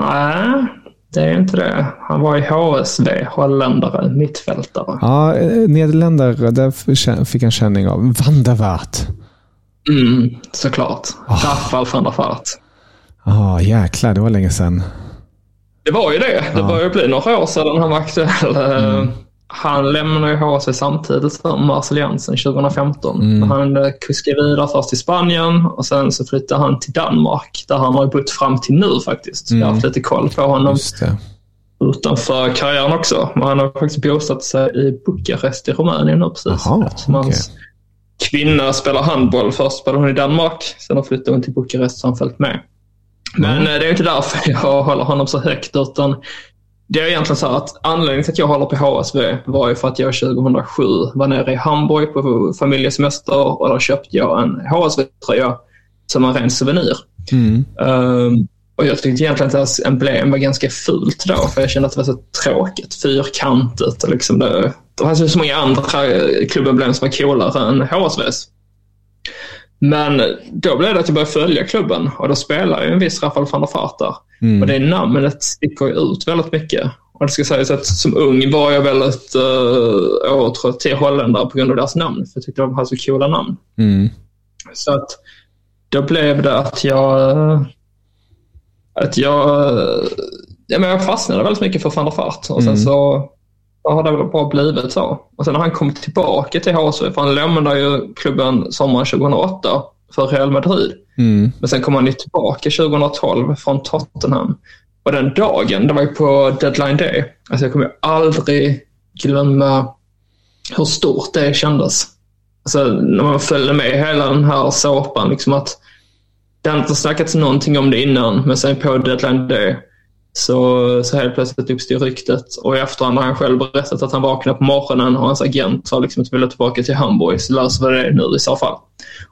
Nej, det är inte det. Han var i H S V, holländare, mittfältare. Ja, nederländare, där fick han känning av. Van der Vaart. Mm, såklart. Oh. Rafael van der Vaart. Ja, oh, jäklar, det var länge sedan. Det var ju det. Det började bli några år sedan han var aktuell. Mm. Han lämnade ju H S V samtidigt som Marcell Jansen tjugo femton. Mm. Han kuskade vidare först till Spanien och sen så flyttade han till Danmark, där han har bott fram till nu faktiskt. Mm. Jag har haft lite koll på honom utanför karriären också. Men han har faktiskt bosatt sig i Bukarest i Rumänien nu precis. Aha, okay. Kvinna spelar handboll. Först spelade hon i Danmark, sen flyttade hon till Bukarest som följt med. Men mm. det är inte därför jag håller honom så högt, utan det är egentligen så här att anledningen till att jag håller på H S V var ju för att jag tjugo noll sju var nere i Hamburg på familjesemester, och då köpte jag en H S V-tröja som en ren souvenir. Mm. Um, och jag tyckte egentligen att deras emblem var ganska fult då, för jag kände att det var så tråkigt, fyrkantigt och liksom det. Det fanns ju så många andra klubbemblem som var coolare än H S Vs. Men då blev det att jag började följa klubben, och då spelar ju en viss Rafael van der Vaart där. Mm. Och det namnet sticker ju ut väldigt mycket. Och det ska sägas att som ung var jag väldigt uh, åtrött till holländare på grund av deras namn, för jag tyckte de hade så coola namn. Mm. Så att då blev det att jag att jag, ja, men jag fastnade väldigt mycket för van der Vaart. Och mm. sen så har det väl bara blivit så. Och sen har han kommit tillbaka till H S V, för han lämnade ju klubben sommaren tjugo noll åtta för Real Madrid. Mm. Men sen kom han ju tillbaka tjugo tolv från Tottenham. Och den dagen, det var ju på deadline day. Alltså jag kommer aldrig glömma hur stort det kändes. Alltså när man följde med hela den här såpan, liksom att det hade inte snackats någonting om det innan, men sen på deadline day Så, så helt plötsligt uppstod ryktet, och i efterhand har han själv berättat att han vaknade på morgonen och hans agent har liksom inte velat tillbaka till Hamburg, så löser vi det nu i så fall.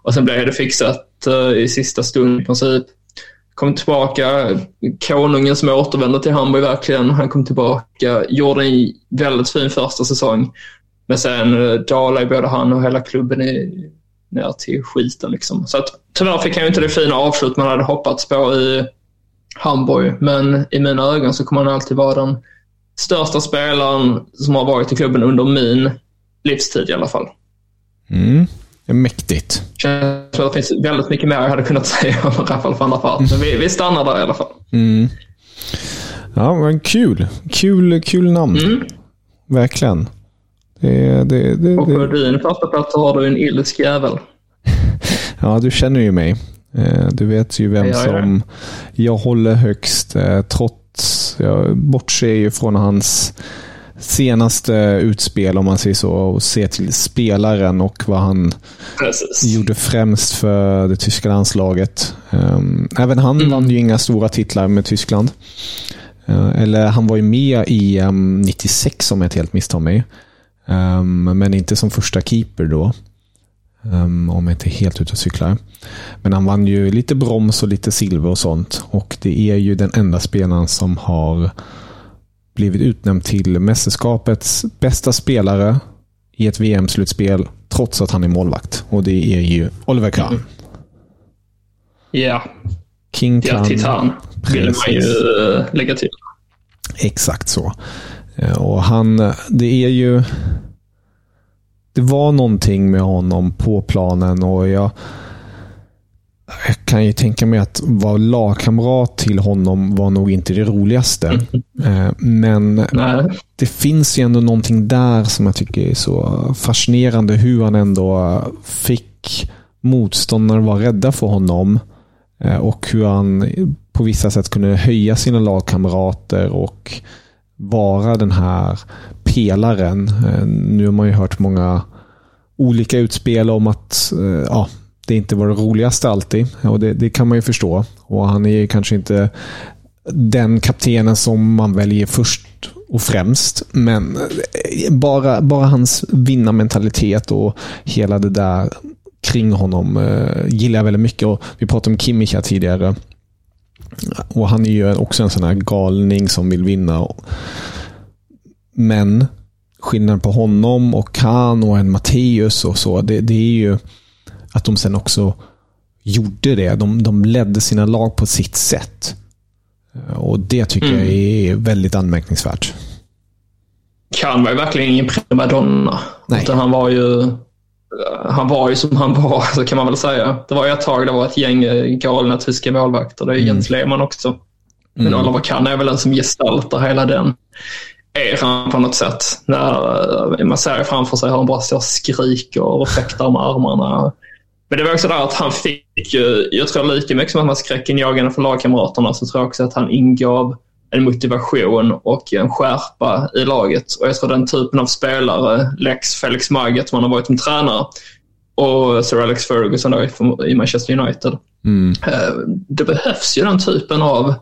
Och sen blev det fixat uh, i sista stund i princip. Kom tillbaka, konungen som återvände till Hamburg verkligen, han kom tillbaka, gjorde en väldigt fin första säsong, men sen uh, dalade både han och hela klubben i, ner till skiten liksom. Så att, tyvärr fick han ju inte det fina avslut man hade hoppats på i Hamburg, men i mina ögon så kommer han alltid vara den största spelaren som har varit i klubben under min livstid i alla fall. Mm, det är mäktigt. Jag tror att det finns väldigt mycket mer jag hade kunnat säga om Rafael van der Vaart, men vi, vi stannar där i alla fall. Mm. Ja, men kul. Kul, kul namn. Mm. Verkligen. Det, det, det, och på din första plats har du en ilsk jävel. Ja, du känner ju mig. Du vet ju vem som jag håller högst, trots jag bortser ju från hans senaste utspel, om man säger så, och ser till spelaren och vad han Precis. gjorde främst för det tyska landslaget. Även han mm. vann ju inga stora titlar med Tyskland. Eller han var ju med i nittiosex, om jag inte helt misstar mig. Um, men inte som första keeper då, um, om jag inte är helt ute och cyklar. Men han vann ju lite broms och lite silver och sånt. Och det är ju den enda spelaren som har blivit utnämnd till mästerskapets bästa spelare i ett V M-slutspel trots att han är målvakt. Och det är ju Oliver Kahn. Ja, yeah. King Kahn. Ja, vill man ju lägga till. Exakt så. Och han, det är ju, det var någonting med honom på planen, och jag, jag kan ju tänka mig att vara lagkamrat till honom var nog inte det roligaste. Men nej, det finns ju ändå någonting där som jag tycker är så fascinerande, hur han ändå fick motståndare vara rädda för honom och hur han på vissa sätt kunde höja sina lagkamrater och vara den här pelaren. Nu har man ju hört många olika utspel om att ja, det inte var det roligaste alltid, och det, det kan man ju förstå, och han är kanske inte den kaptenen som man väljer först och främst, men bara, bara hans vinnarmentalitet och hela det där kring honom eh, gillar jag väldigt mycket. Och vi pratade om Kimmich här tidigare, och han är ju också en sån här galning som vill vinna, men skillnaden på honom och Kahn och en Matteus och så, det, det är ju att de sen också gjorde det, de, de ledde sina lag på sitt sätt, och det tycker mm. jag är väldigt anmärkningsvärt. Kahn var ju verkligen ingen primadonna. Nej. Utan han var ju han var ju som han var, så kan man väl säga. Det var ju ett tag, det var ett gäng galna tyska målvakter, det är mm. Jens Lehmann också. Men mm. Oliver Kahn är väl en som gestaltar hela den eran på något sätt. När man ser framför sig hur han bara står och skriker och fäktar med armarna. Men det var också där att han fick, jag tror lika mycket som att man skräcken jagande för lagkamraterna, så tror jag också att han ingav en motivation och en skärpa i laget. Och jag tror den typen av spelare, Lex, Felix Magath, man har varit som tränare, och Sir Alex Ferguson då i Manchester United. Mm. Det behövs ju den typen av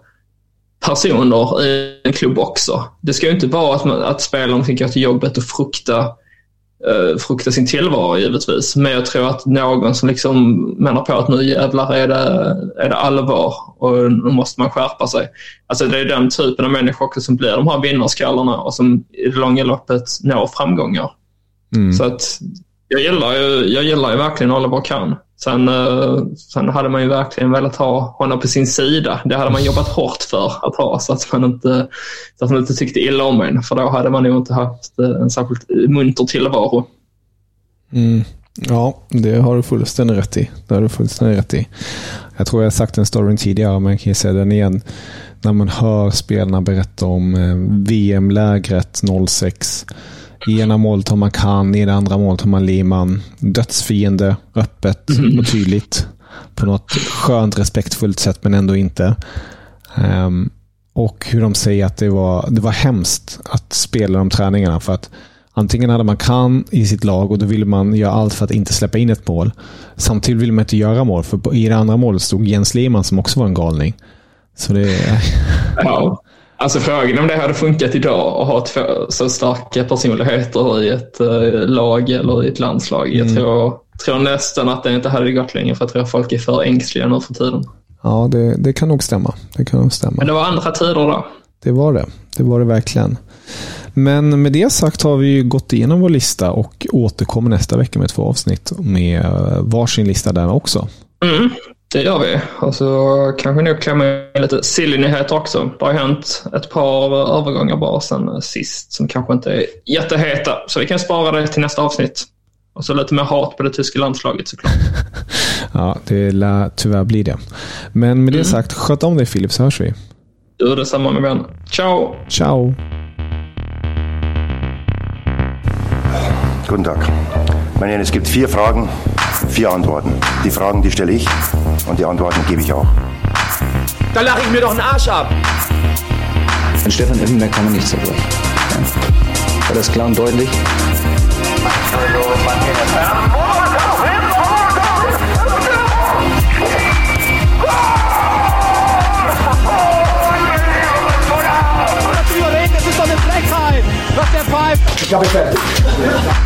personer i en klubb också. Det ska ju inte vara att, man, att spelaren fick gå till jobbet och frukta, eh, frukta sin tillvaro givetvis. Men jag tror att någon som liksom menar på att nu jävlar är det, är det allvar och nu måste man skärpa sig. Alltså det är den typen av människor också som blir de här vinnarskallarna och som i det långa loppet når framgångar. Mm. Så att jag gillar ju, jag gillar ju verkligen Oliver Kahn. Sen, sen hade man ju verkligen velat ha honom på sin sida. Det hade man jobbat hårt för att ha, så att man inte, så att man inte tyckte illa om en. För då hade man ju inte haft en särskilt munter tillvaro. Mm. Ja, det har du fullständigt rätt i. Det har du fullständigt rätt i. Jag tror jag har sagt den storyn tidigare, men jag kan ju säga den igen. När man hör spelarna berätta om V M-lägret noll sex, i ena målet har man Kahn, i det andra målet har man Lehmann. Dödsfiende, öppet och tydligt. På något skönt, respektfullt sätt, men ändå inte. Um, och hur de säger att det var, det var hemskt att spela de träningarna. För att antingen hade man Kahn i sitt lag och då ville man göra allt för att inte släppa in ett mål. Samtidigt ville man inte göra mål, för i det andra målet stod Jens Lehmann som också var en galning. Så det är... Wow. Alltså frågan om det hade funkat idag och ha två så starka personligheter i ett lag eller i ett landslag. Jag mm. tror, tror nästan att det inte hade gått längre, för att jag tror folk är för ängsliga nu för tiden. Ja, det, det kan nog stämma. Det kan nog stämma. Men det var andra tider då. Det var det. Det var det verkligen. Men med det sagt har vi ju gått igenom vår lista och återkommer nästa vecka med två avsnitt med varsin lista där också. Mm. Det gör vi. Och så kanske nu klämmer jag lite sillynyheter också. Det har hänt ett par övergångar bara sen sist som kanske inte är jätteheta. Så vi kan spara det till nästa avsnitt. Och så lite mer hat på det tyska landslaget såklart. Ja, det lär tyvärr bli det. Men med det mm. sagt, sköt om dig Filip, så hörs vi. Du är detsamma med vän. Ciao! Ciao! Guten Tag. Meine Herren, es gibt vier Fragen, vier Antworten. Die Fragen, die stelle ich und die Antworten gebe ich auch. Da lache ich mir doch einen Arsch ab. An Stefan Irwin-Macken kann man nichts erbringen. War das klar und deutlich? Das ist doch eine Frechheit, was der pfeift. Jag bestämmer.